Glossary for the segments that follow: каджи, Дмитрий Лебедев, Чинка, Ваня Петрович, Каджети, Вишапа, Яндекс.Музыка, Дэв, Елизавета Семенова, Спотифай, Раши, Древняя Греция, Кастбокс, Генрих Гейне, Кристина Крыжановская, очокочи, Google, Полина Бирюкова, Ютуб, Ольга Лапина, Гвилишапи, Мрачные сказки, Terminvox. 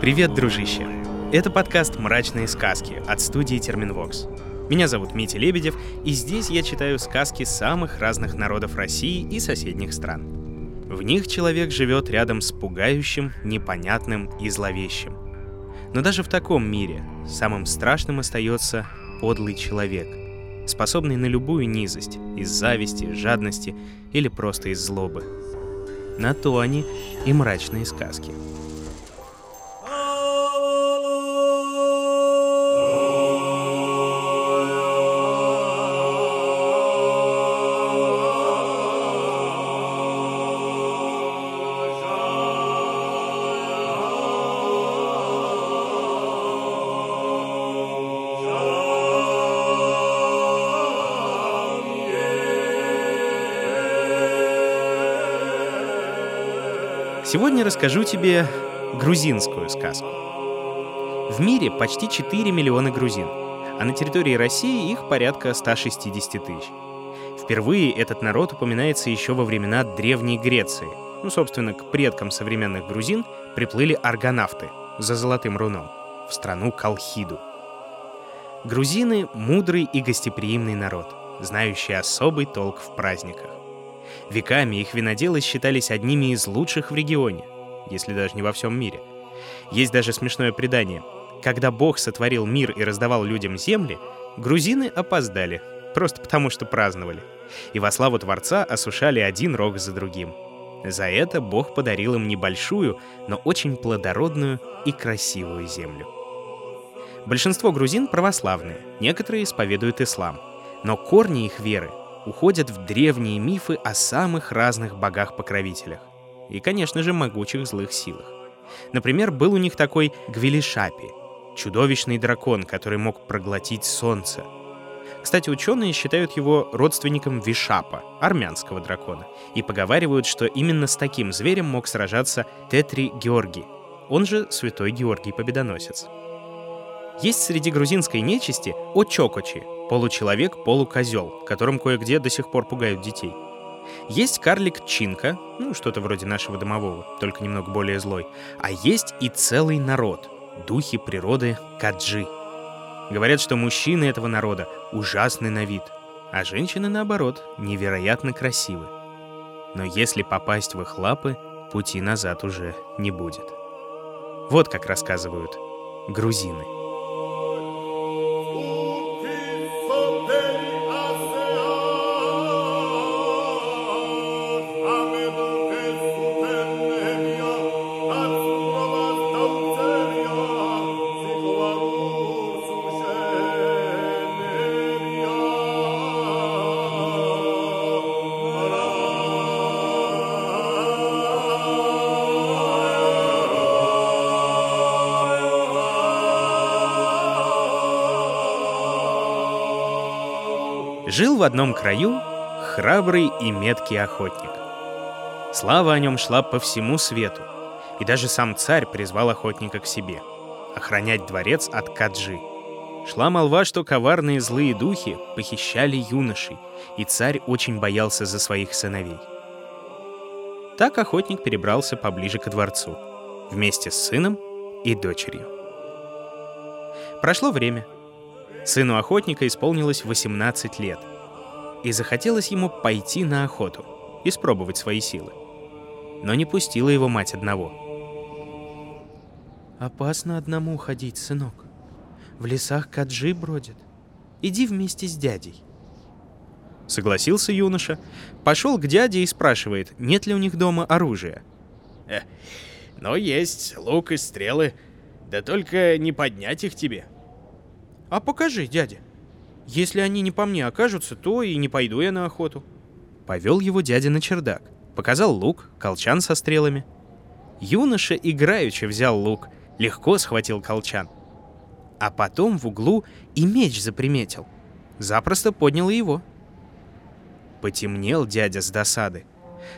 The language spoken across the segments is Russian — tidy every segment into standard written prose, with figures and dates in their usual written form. Привет, дружище! Это подкаст «Мрачные сказки» от студии Terminvox. Меня зовут Митя Лебедев, и здесь я читаю сказки самых разных народов России и соседних стран. В них человек живет рядом с пугающим, непонятным и зловещим. Но даже в таком мире самым страшным остается подлый человек, способный на любую низость из зависти, жадности или просто из злобы. На то они и мрачные сказки. Сегодня расскажу тебе грузинскую сказку. В мире почти 4 миллиона грузин, а на территории России их порядка 160 тысяч. Впервые этот народ упоминается еще во времена Древней Греции. Собственно, к предкам современных грузин приплыли аргонавты за золотым руном в страну Колхиду. Грузины — мудрый и гостеприимный народ, знающий особый толк в праздниках. Веками их виноделы считались одними из лучших в регионе, если даже не во всем мире. Есть даже смешное предание. Когда Бог сотворил мир и раздавал людям земли, грузины опоздали, просто потому что праздновали. И во славу Творца осушали один рог за другим. За это Бог подарил им небольшую, но очень плодородную и красивую землю. Большинство грузин православные, некоторые исповедуют ислам. Но корни их веры уходят в древние мифы о самых разных богах-покровителях. И, конечно же, могучих злых силах. Например, был у них такой Гвилишапи, чудовищный дракон, который мог проглотить солнце. Кстати, ученые считают его родственником Вишапа, армянского дракона, и поговаривают, что именно с таким зверем мог сражаться Тетри Георги, он же Святой Георгий Победоносец. Есть среди грузинской нечисти очокочи, получеловек-полукозел, которым кое-где до сих пор пугают детей. Есть карлик Чинка, что-то вроде нашего домового, только немного более злой. А есть и целый народ, духи природы каджи. Говорят, что мужчины этого народа ужасны на вид, а женщины, наоборот, невероятно красивы. Но если попасть в их лапы, пути назад уже не будет. Вот как рассказывают грузины. Жил в одном краю храбрый и меткий охотник. Слава о нем шла по всему свету, и даже сам царь призвал охотника к себе — охранять дворец от каджи. Шла молва, что коварные злые духи похищали юношей, и царь очень боялся за своих сыновей. Так охотник перебрался поближе ко дворцу, вместе с сыном и дочерью. Прошло время. Сыну охотника исполнилось 18 лет, и захотелось ему пойти на охоту, испробовать свои силы. Но не пустила его мать одного. «Опасно одному ходить, сынок. В лесах каджи бродит. Иди вместе с дядей». Согласился юноша, пошел к дяде и спрашивает, нет ли у них дома оружия. Но есть лук и стрелы, да только не поднять их тебе». «А покажи, дядя. Если они не по мне окажутся, то и не пойду я на охоту». Повел его дядя на чердак, показал лук, колчан со стрелами. Юноша играючи взял лук, легко схватил колчан. А потом в углу и меч заприметил. Запросто поднял и его. Потемнел дядя с досады.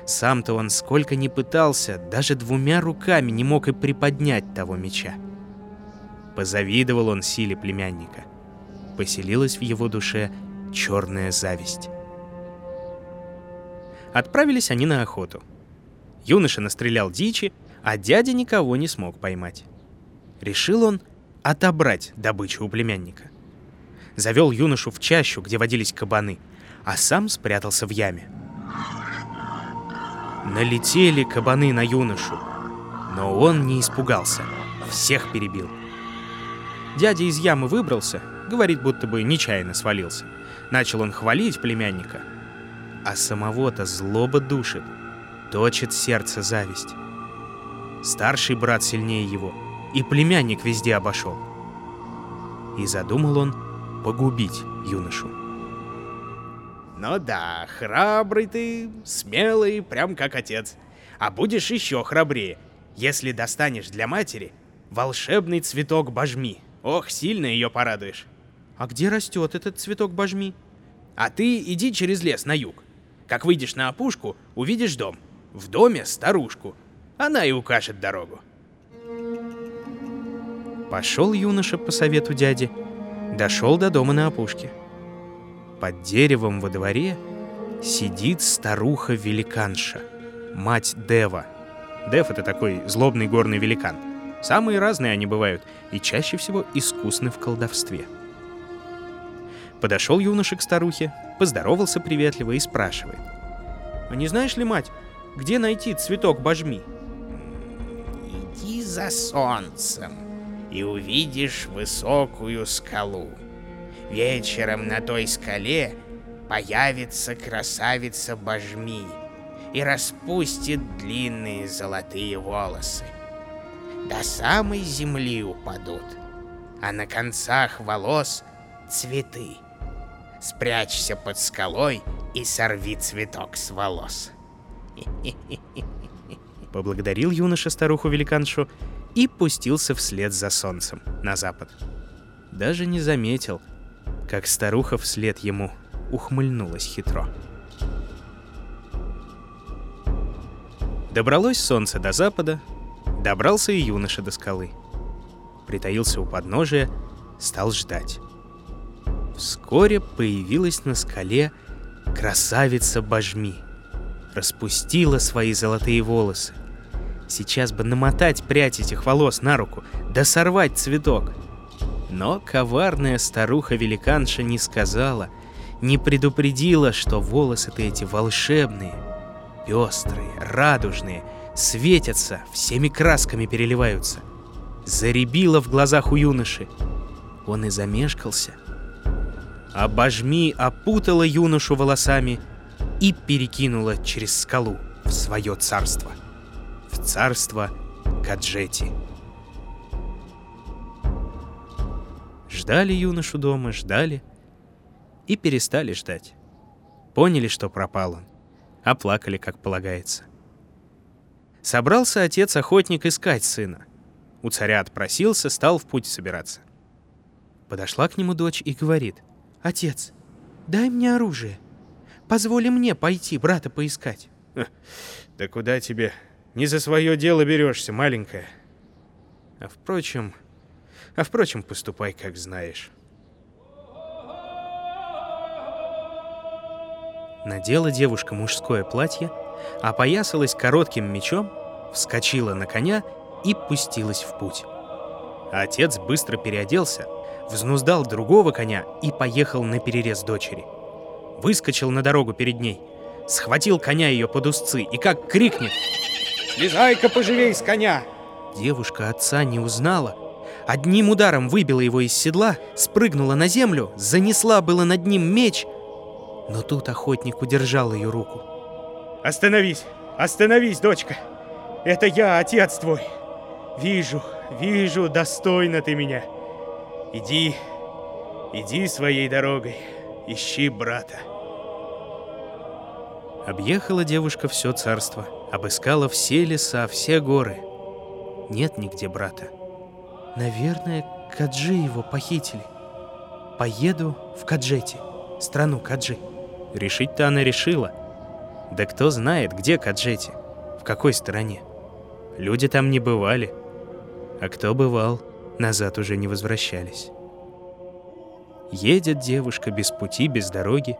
Сам-то он сколько ни пытался, даже двумя руками не мог и приподнять того меча. Позавидовал он силе племянника. Поселилась в его душе черная зависть. Отправились они на охоту. Юноша настрелял дичи, а дядя никого не смог поймать. Решил он отобрать добычу у племянника. Завел юношу в чащу, где водились кабаны, а сам спрятался в яме. Налетели кабаны на юношу, но он не испугался, всех перебил. Дядя из ямы выбрался, говорит, будто бы нечаянно свалился. Начал он хвалить племянника, а самого-то злоба душит, точит сердце зависть. Старший брат сильнее его, и племянник везде обошел. И задумал он погубить юношу. «Ну да, храбрый ты, смелый, прям как отец. А будешь еще храбрее, если достанешь для матери волшебный цветок божми. Ох, сильно ее порадуешь». «А где растет этот цветок божми?» «А ты иди через лес на юг. Как выйдешь на опушку, увидишь дом. В доме старушку. Она и укажет дорогу». Пошел юноша по совету дяди, дошел до дома на опушке. Под деревом во дворе сидит старуха-великанша, мать Дева. Дев — это такой злобный горный великан. Самые разные они бывают и чаще всего искусны в колдовстве. Подошел юноша к старухе, поздоровался приветливо и спрашивает: «А не знаешь ли, мать, где найти цветок божми?» «Иди за солнцем, и увидишь высокую скалу. Вечером на той скале появится красавица Божми и распустит длинные золотые волосы. До самой земли упадут, а на концах волос цветы. Спрячься под скалой и сорви цветок с волос». Поблагодарил юноша старуху-великаншу и пустился вслед за солнцем на запад. Даже не заметил, как старуха вслед ему ухмыльнулась хитро. Добралось солнце до запада, добрался и юноша до скалы. Притаился у подножия, стал ждать. Вскоре появилась на скале красавица Божми. Распустила свои золотые волосы. Сейчас бы намотать прядь этих волос на руку, да сорвать цветок. Но коварная старуха-великанша не сказала, не предупредила, что волосы-то эти волшебные, пестрые, радужные, светятся, всеми красками переливаются. Заребило в глазах у юноши. Он и замешкался. А Божми опутала юношу волосами и перекинула через скалу в свое царство. В царство Каджети. Ждали юношу дома, ждали и перестали ждать. Поняли, что пропал он, оплакали, как полагается. Собрался отец-охотник искать сына. У царя отпросился, стал в путь собираться. Подошла к нему дочь и говорит: «Отец, дай мне оружие. Позволь мне пойти брата поискать». «Да куда тебе? Не за свое дело берешься, маленькая. А впрочем, поступай, как знаешь». Надела девушка мужское платье, опоясалась коротким мечом, вскочила на коня и пустилась в путь. Отец быстро переоделся, взнуздал другого коня и поехал на перерез дочери. Выскочил на дорогу перед ней, схватил коня ее под узцы и как крикнет: «Слезай-ка поживей с коня!» Девушка отца не узнала, одним ударом выбила его из седла, спрыгнула на землю, занесла было над ним меч, но тут охотник удержал ее руку. «Остановись, остановись, дочка! Это я, отец твой! Вижу, достойна ты меня! Иди своей дорогой, ищи брата!» Объехала девушка все царство, обыскала все леса, все горы. Нет нигде брата. «Наверное, каджи его похитили. Поеду в Каджети, страну Каджи». Решить-то она решила. Да кто знает, где Каджети, в какой стране. Люди там не бывали. А кто бывал, назад уже не возвращались. Едет девушка без пути, без дороги.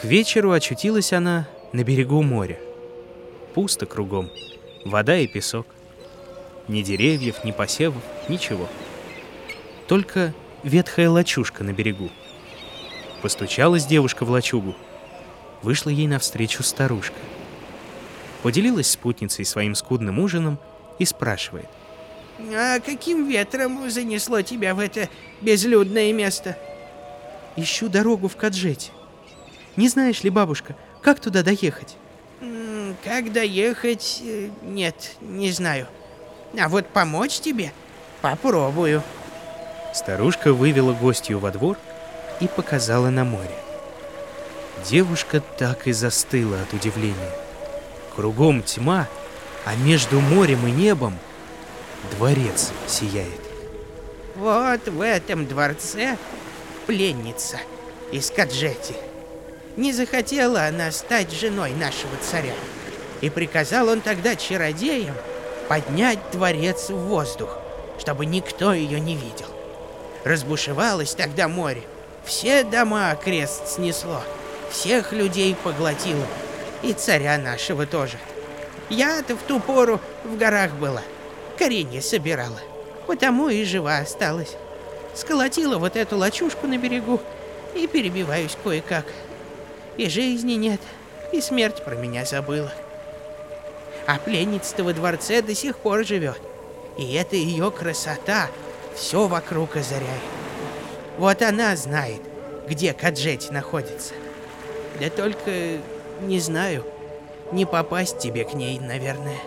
К вечеру очутилась она на берегу моря. Пусто кругом, вода и песок. Ни деревьев, ни посевов, ничего. Только ветхая лачушка на берегу. Постучалась девушка в лачугу. Вышла ей навстречу старушка. Поделилась спутницей своим скудным ужином и спрашивает. «А каким ветром занесло тебя в это безлюдное место?» «Ищу дорогу в Каджети. Не знаешь ли, бабушка, как туда доехать?» «Как доехать? Нет, не знаю. А вот помочь тебе? Попробую». Старушка вывела гостью во двор и показала на море. Девушка так и застыла от удивления. Кругом тьма, а между морем и небом дворец сияет. «Вот в этом дворце пленница из Каджети. Не захотела она стать женой нашего царя, и приказал он тогда чародеям поднять дворец в воздух, чтобы никто ее не видел. Разбушевалось тогда море, все дома окрест снесло, всех людей поглотило, и царя нашего тоже. Я-то в ту пору в горах была, коренья собирала, потому и жива осталась. Сколотила вот эту лачушку на берегу и перебиваюсь кое-как. И жизни нет, и смерть про меня забыла. А пленница-то во дворце до сих пор живет, и это ее красота все вокруг озаряет. Вот она знает, где Каджети находится. Да только не знаю, не попасть тебе к ней, наверное».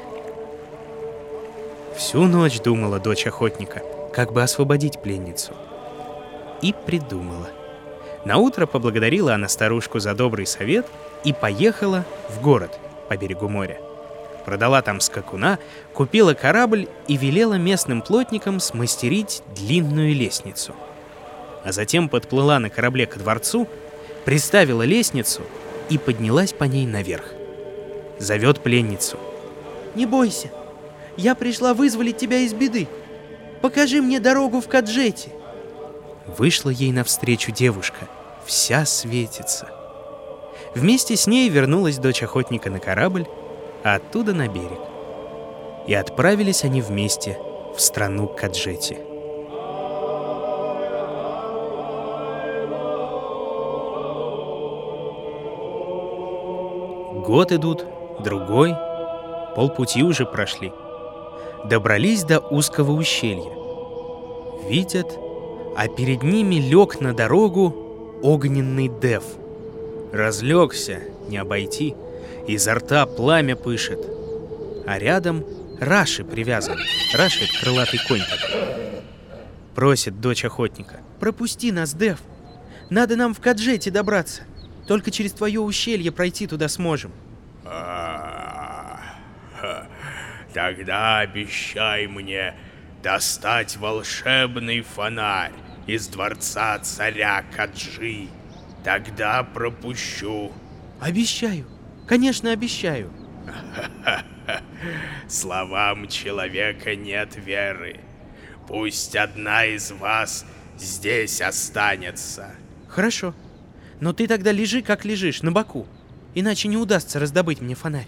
Всю ночь думала дочь охотника, как бы освободить пленницу. И придумала. Наутро поблагодарила она старушку за добрый совет и поехала в город по берегу моря. Продала там скакуна, купила корабль и велела местным плотникам смастерить длинную лестницу. А затем подплыла на корабле ко дворцу, приставила лестницу и поднялась по ней наверх. Зовет пленницу. «Не бойся, я пришла вызволить тебя из беды. Покажи мне дорогу в Каджети». Вышла ей навстречу девушка, вся светится. Вместе с ней вернулась дочь охотника на корабль, а оттуда на берег. И отправились они вместе в страну Каджети. Год идут, другой, полпути уже прошли. Добрались до узкого ущелья. Видят, а перед ними лег на дорогу огненный Дэв. Разлегся, не обойти, изо рта пламя пышет. А рядом Раши привязан. Раши — это крылатый конь такой. Просит дочь охотника. «Пропусти нас, Дэв. Надо нам в Каджети добраться. Только через твое ущелье пройти туда сможем». «Тогда обещай мне достать волшебный фонарь из дворца царя Каджи. Тогда пропущу». «Обещаю. Конечно, обещаю». «Словам человека нет веры. Пусть одна из вас здесь останется». «Хорошо. Но ты тогда лежи, как лежишь, на боку. Иначе не удастся раздобыть мне фонарь».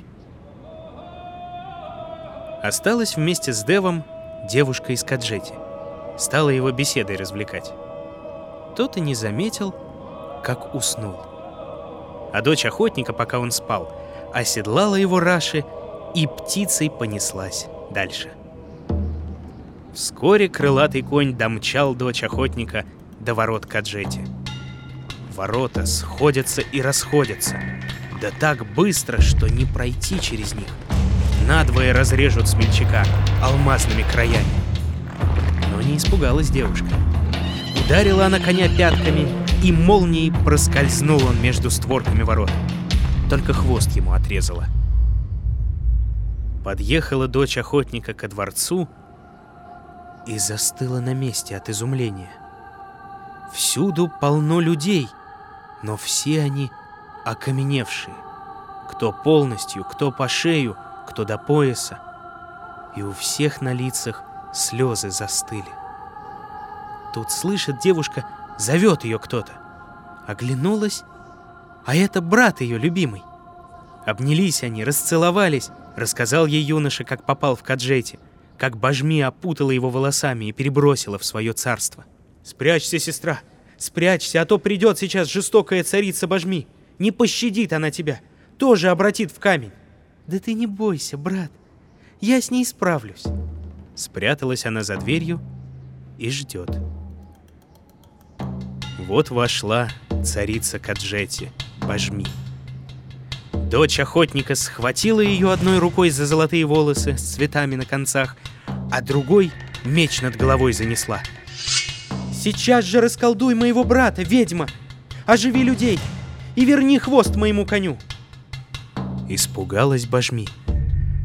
Осталась вместе с Девом девушка из Каджети. Стала его беседой развлекать. Тот и не заметил, как уснул. А дочь охотника, пока он спал, оседлала его Раши и птицей понеслась дальше. Вскоре крылатый конь домчал дочь охотника до ворот Каджети. Ворота сходятся и расходятся, да так быстро, что не пройти через них. Надвое разрежут смельчака алмазными краями. Но не испугалась девушка. Ударила она коня пятками, и молнией проскользнул он между створками ворот. Только хвост ему отрезала. Подъехала дочь охотника ко дворцу и застыла на месте от изумления. Всюду полно людей, но все они окаменевшие. Кто полностью, кто по шею, кто до пояса. И у всех на лицах слезы застыли. Тут слышит девушка, зовет ее кто-то. Оглянулась, а это брат ее любимый. Обнялись они, расцеловались. Рассказал ей юноша, как попал в Каджети, как Божми опутала его волосами и перебросила в свое царство. «Спрячься, сестра! Спрячься, а то придет сейчас жестокая царица Божми! Не пощадит она тебя! Тоже обратит в камень!» «Да ты не бойся, брат! Я с ней справлюсь!» Спряталась она за дверью и ждет. Вот вошла царица Каджети, Божми. Дочь охотника схватила ее одной рукой за золотые волосы с цветами на концах, а другой меч над головой занесла. «Сейчас же расколдуй моего брата, ведьма! Оживи людей и верни хвост моему коню!» Испугалась Божми,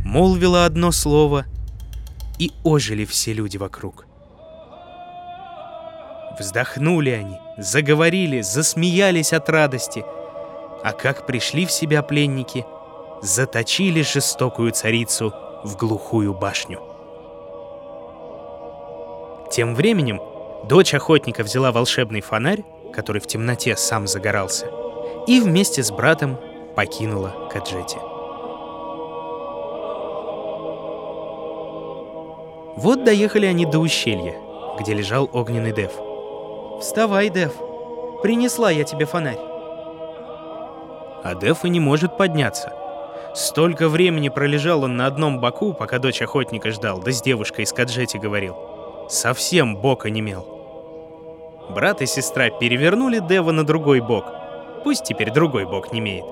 молвила одно слово, и ожили все люди вокруг. Вздохнули они, заговорили, засмеялись от радости, а как пришли в себя пленники, заточили жестокую царицу в глухую башню. Тем временем дочь охотника взяла волшебный фонарь, который в темноте сам загорался, и вместе с братом покинула Каджети. Вот доехали они до ущелья, где лежал огненный Дэв. «Вставай, Дэв! Принесла я тебе фонарь!» А Дэв и не может подняться. Столько времени пролежал он на одном боку, пока дочь охотника ждал, да с девушкой из Каджети говорил. Совсем бок онемел. Брат и сестра перевернули Дэва на другой бок. Пусть теперь другой бок немеет.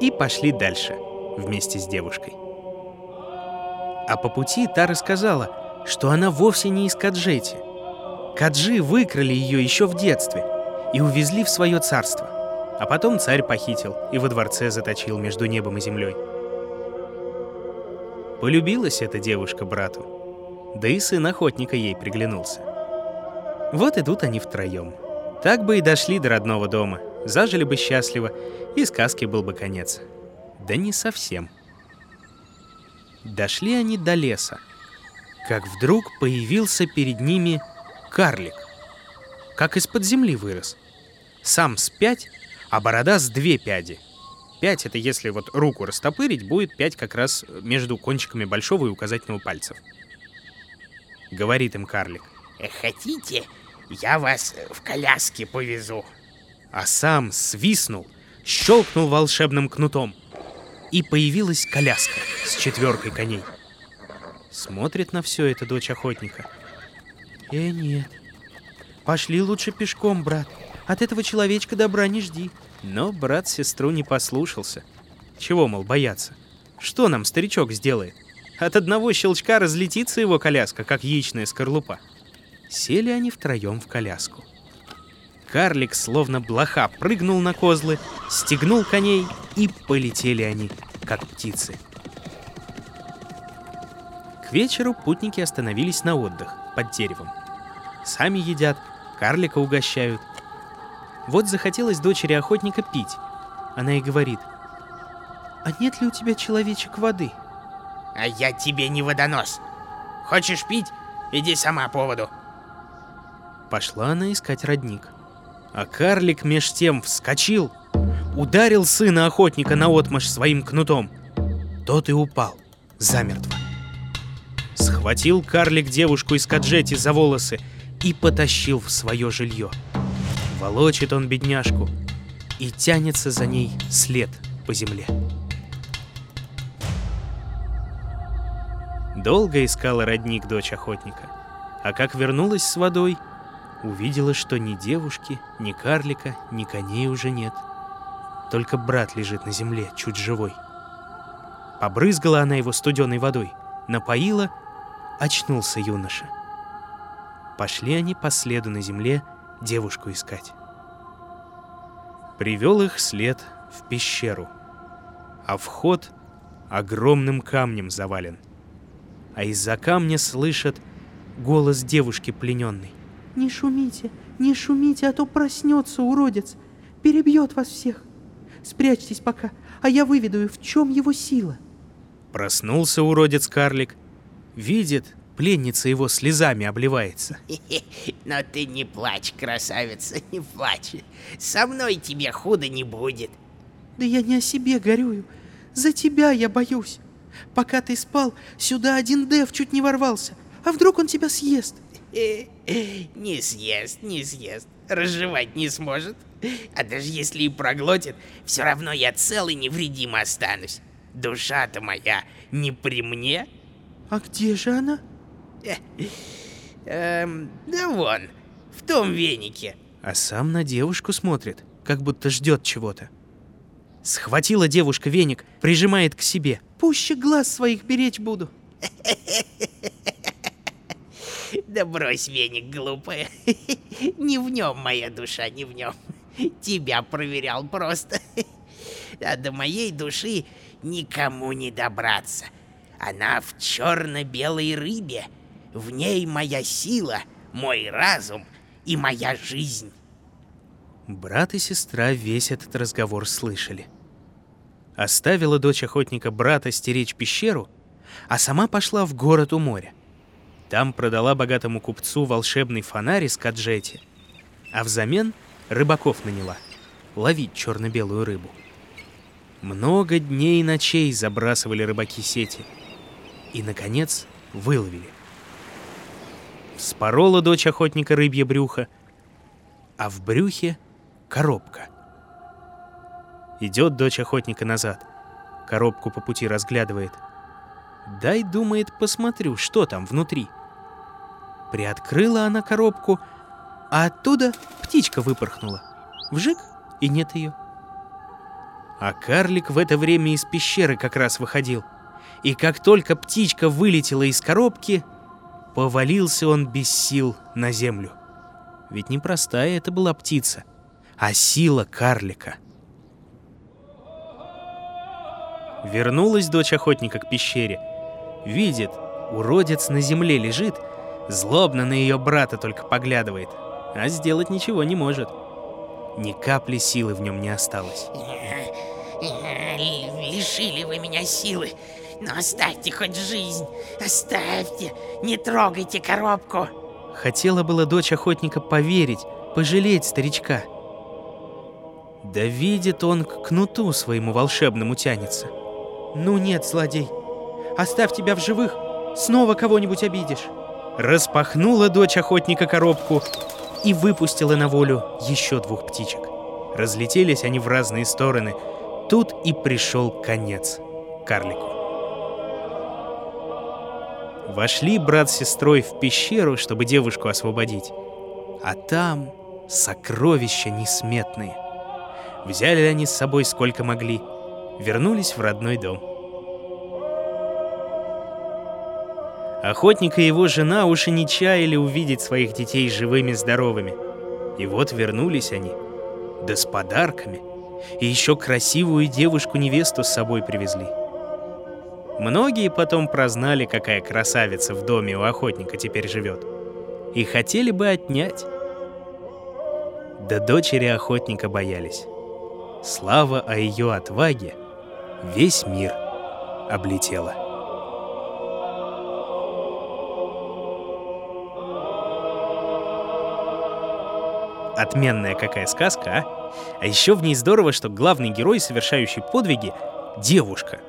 И пошли дальше, вместе с девушкой. А по пути та рассказала, что она вовсе не из Каджети. Каджи выкрали ее еще в детстве и увезли в свое царство. А потом царь похитил и во дворце заточил между небом и землей. Полюбилась эта девушка брату, да и сын охотника ей приглянулся. Вот идут они втроем. Так бы и дошли до родного дома, зажили бы счастливо, и сказки был бы конец. Да не совсем. Дошли они до леса, как вдруг появился перед ними карлик, как из-под земли вырос. Сам с 5, а борода с 2 пяди. 5 — это если вот руку растопырить, будет 5 как раз между кончиками большого и указательного пальцев. Говорит им карлик: «Хотите, я вас в коляске повезу?» А сам свистнул, щелкнул волшебным кнутом. И появилась коляска с 4 коней. Смотрит на все это дочь охотника. Нет, пошли лучше пешком, брат. От этого человечка добра не жди». Но брат сестру не послушался. Чего, мол, бояться? Что нам старичок сделает? От одного щелчка разлетится его коляска, как яичная скорлупа. Сели они втроем в коляску. Карлик словно блоха прыгнул на козлы, стегнул коней, и полетели они, как птицы. К вечеру путники остановились на отдых под деревом. Сами едят, карлика угощают. Вот захотелось дочери охотника пить. Она и говорит: «А нет ли у тебя, человечек, воды?» «А я тебе не водонос. Хочешь пить? Иди сама по воду». Пошла она искать родник. А карлик меж тем вскочил, ударил сына охотника наотмашь своим кнутом. Тот и упал замертво. Схватил карлик девушку из Каджети за волосы и потащил в свое жилье. Волочит он бедняжку, и тянется за ней след по земле. Долго искала родник дочь охотника, а как вернулась с водой, увидела, что ни девушки, ни карлика, ни коней уже нет. Только брат лежит на земле, чуть живой. Побрызгала она его студеной водой, напоила, очнулся юноша. Пошли они по следу на земле девушку искать. Привел их след в пещеру, а вход огромным камнем завален. А из-за камня слышат голос девушки плененной. «Не шумите, не шумите, а то проснется уродец, перебьет вас всех. Спрячьтесь пока, а я выведаю, в чем его сила». Проснулся уродец-карлик, видит, пленница его слезами обливается. «Но ты не плачь, красавица, не плачь. Со мной тебе худо не будет». «Да я не о себе горюю, за тебя я боюсь. Пока ты спал, сюда один Дэв чуть не ворвался. А вдруг он тебя съест? Не съест, не съест. Разжевать не сможет. А даже если и проглотит, все равно я цел и невредим останусь. Душа-то моя не при мне. А где же она? Да вон, в том венике. А сам на девушку смотрит, как будто ждет чего-то. Схватила девушка веник, прижимает к себе. Пуще глаз своих беречь буду. Да брось веник, глупая. Не в нем моя душа, не в нем. Тебя проверял просто. А до моей души никому не добраться. Она в черно-белой рыбе. В ней моя сила, мой разум и моя жизнь. Брат и сестра весь этот разговор слышали. Оставила дочь охотника брата стеречь пещеру, а сама пошла в город у моря. Там продала богатому купцу волшебный фонарь из каджети, а взамен рыбаков наняла ловить черно-белую рыбу. Много дней и ночей забрасывали рыбаки сети и, наконец, выловили. Вспорола дочь охотника рыбье брюхо, а в брюхе коробка. Идет дочь охотника назад, коробку по пути разглядывает. Дай, думает, посмотрю, что там внутри. Приоткрыла она коробку, а оттуда птичка выпорхнула. Вжик, и нет ее. А карлик в это время из пещеры как раз выходил. И как только птичка вылетела из коробки, повалился он без сил на землю. Ведь не простая это была птица, а сила карлика. Вернулась дочь охотника к пещере. Видит, уродец на земле лежит, злобно на ее брата только поглядывает, а сделать ничего не может. Ни капли силы в нем не осталось. Лишили вы меня силы, но оставьте хоть жизнь, оставьте, не трогайте коробку. Хотела была дочь охотника поверить, пожалеть старичка. Да видит он, к кнуту своему волшебному тянется. Ну нет, злодей, оставь тебя в живых, снова кого-нибудь обидишь. Распахнула дочь охотника коробку и выпустила на волю еще двух птичек. Разлетелись они в разные стороны. Тут и пришел конец карлику. Вошли брат с сестрой в пещеру, чтобы девушку освободить. А там сокровища несметные. Взяли они с собой сколько могли. Вернулись в родной дом. Охотник и его жена уж и не чаяли увидеть своих детей живыми-здоровыми. И вот вернулись они. Да с подарками. И еще красивую девушку-невесту с собой привезли. Многие потом прознали, какая красавица в доме у охотника теперь живет. И хотели бы отнять. Да дочери охотника боялись. Слава о ее отваге весь мир облетела. Отменная какая сказка, а? А еще в ней здорово, что главный герой, совершающий подвиги, девушка.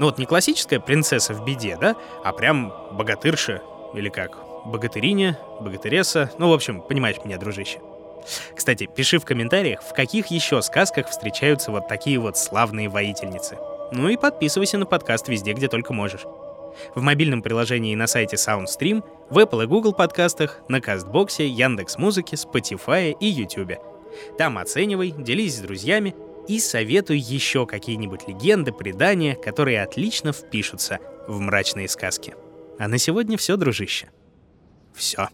Ну вот не классическая принцесса в беде, да? А прям богатырша, или как? Богатыриня, богатыреса. Ну, в общем, понимаешь меня, дружище. Кстати, пиши в комментариях, в каких еще сказках встречаются вот такие вот славные воительницы. Ну и подписывайся на подкаст везде, где только можешь. В мобильном приложении и на сайте SoundStream, в Apple и Google подкастах, на Кастбоксе, Яндекс.Музыке, Спотифае и Ютубе. Там оценивай, делись с друзьями и советуй еще какие-нибудь легенды, предания, которые отлично впишутся в мрачные сказки. А на сегодня все, дружище. Все.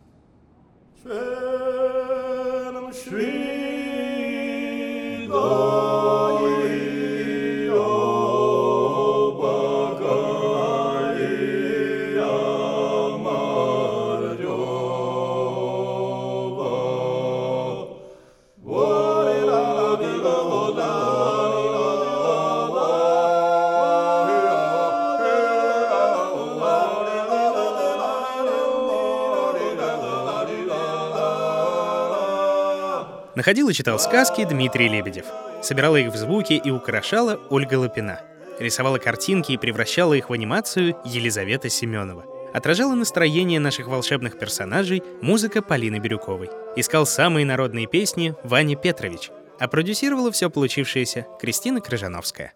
Находил и читал сказки Дмитрий Лебедев. Собирала их в звуки и украшала Ольга Лапина. Рисовала картинки и превращала их в анимацию Елизавета Семенова. Отражала настроение наших волшебных персонажей музыка Полины Бирюковой. Искал самые народные песни Ваня Петрович. А продюсировала все получившееся Кристина Крыжановская.